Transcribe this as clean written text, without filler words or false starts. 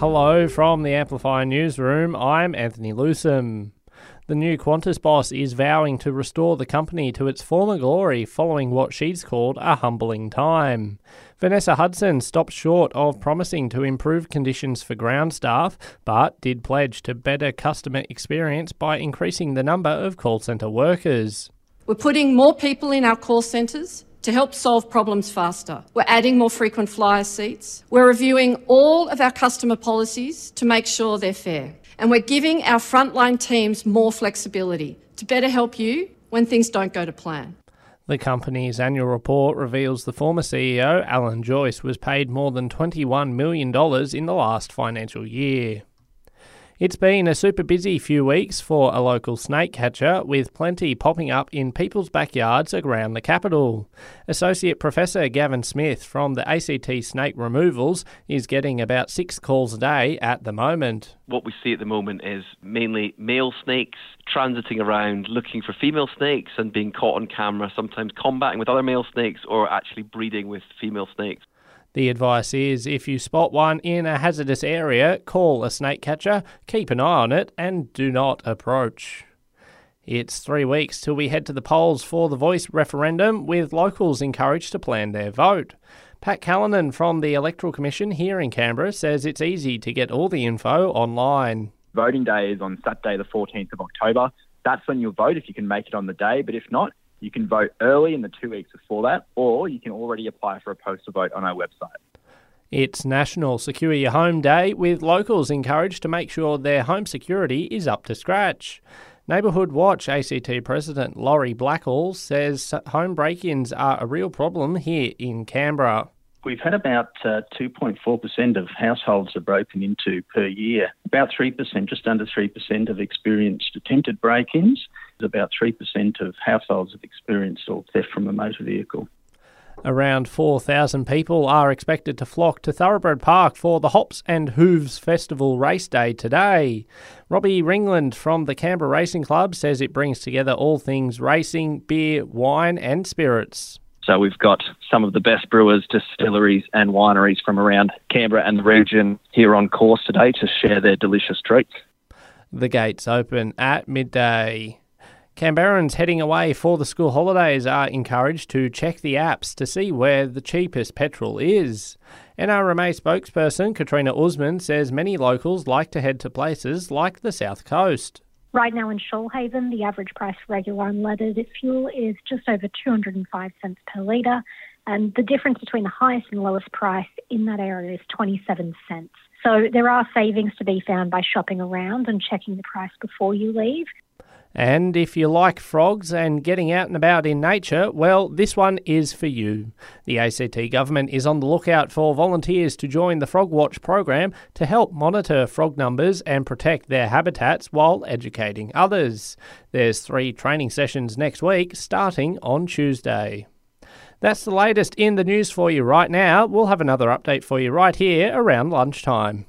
Hello from the Amplify Newsroom, I'm Anthony Lewsome. The new Qantas boss is vowing to restore the company to its former glory following what she's called a humbling time. Vanessa Hudson stopped short of promising to improve conditions for ground staff, but did pledge to better customer experience by increasing the number of call centre workers. We're putting more people in our call centres to help solve problems faster. We're adding more frequent flyer seats. We're reviewing all of our customer policies to make sure they're fair. And we're giving our frontline teams more flexibility to better help you when things don't go to plan. The company's annual report reveals the former CEO, Alan Joyce, was paid more than $21 million in the last financial year. It's been a super busy few weeks for a local snake catcher, with plenty popping up in people's backyards around the capital. Associate Professor Gavin Smith from the ACT Snake Removals is getting about 6 calls a day at the moment. What we see at the moment is mainly male snakes transiting around looking for female snakes and being caught on camera, sometimes combating with other male snakes or actually breeding with female snakes. The advice is, if you spot one in a hazardous area, call a snake catcher, keep an eye on it, and do not approach. It's 3 weeks till we head to the polls for the Voice referendum, with locals encouraged to plan their vote. Pat Callanan from the Electoral Commission here in Canberra says it's easy to get all the info online. Voting day is on Saturday the 14th of October. That's when you'll vote if you can make it on the day, but if not, you can vote early in the 2 weeks before that, or you can already apply for a postal vote on our website. It's National Secure Your Home Day, with locals encouraged to make sure their home security is up to scratch. Neighbourhood Watch ACT President Laurie Blackall says home break-ins are a real problem here in Canberra. We've had about 2.4% of households are broken into per year. About 3%, just under 3% have experienced attempted break-ins. About 3% of households have experienced or theft from a motor vehicle. Around 4,000 people are expected to flock to Thoroughbred Park for the Hops and Hooves Festival race day today. Robbie Ringland from the Canberra Racing Club says it brings together all things racing, beer, wine and spirits. So we've got some of the best brewers, distilleries and wineries from around Canberra and the region here on course today to share their delicious treats. The gates open at midday. Canberrans heading away for the school holidays are encouraged to check the apps to see where the cheapest petrol is. NRMA spokesperson Katrina Usman says many locals like to head to places like the South Coast. Right now in Shoalhaven, the average price for regular unleaded fuel is just over 205 cents per litre, and the difference between the highest and lowest price in that area is 27 cents. So there are savings to be found by shopping around and checking the price before you leave. And if you like frogs and getting out and about in nature, well, this one is for you. The ACT government is on the lookout for volunteers to join the Frog Watch program to help monitor frog numbers and protect their habitats while educating others. There's 3 training sessions next week, starting on Tuesday. That's the latest in the news for you right now. We'll have another update for you right here around lunchtime.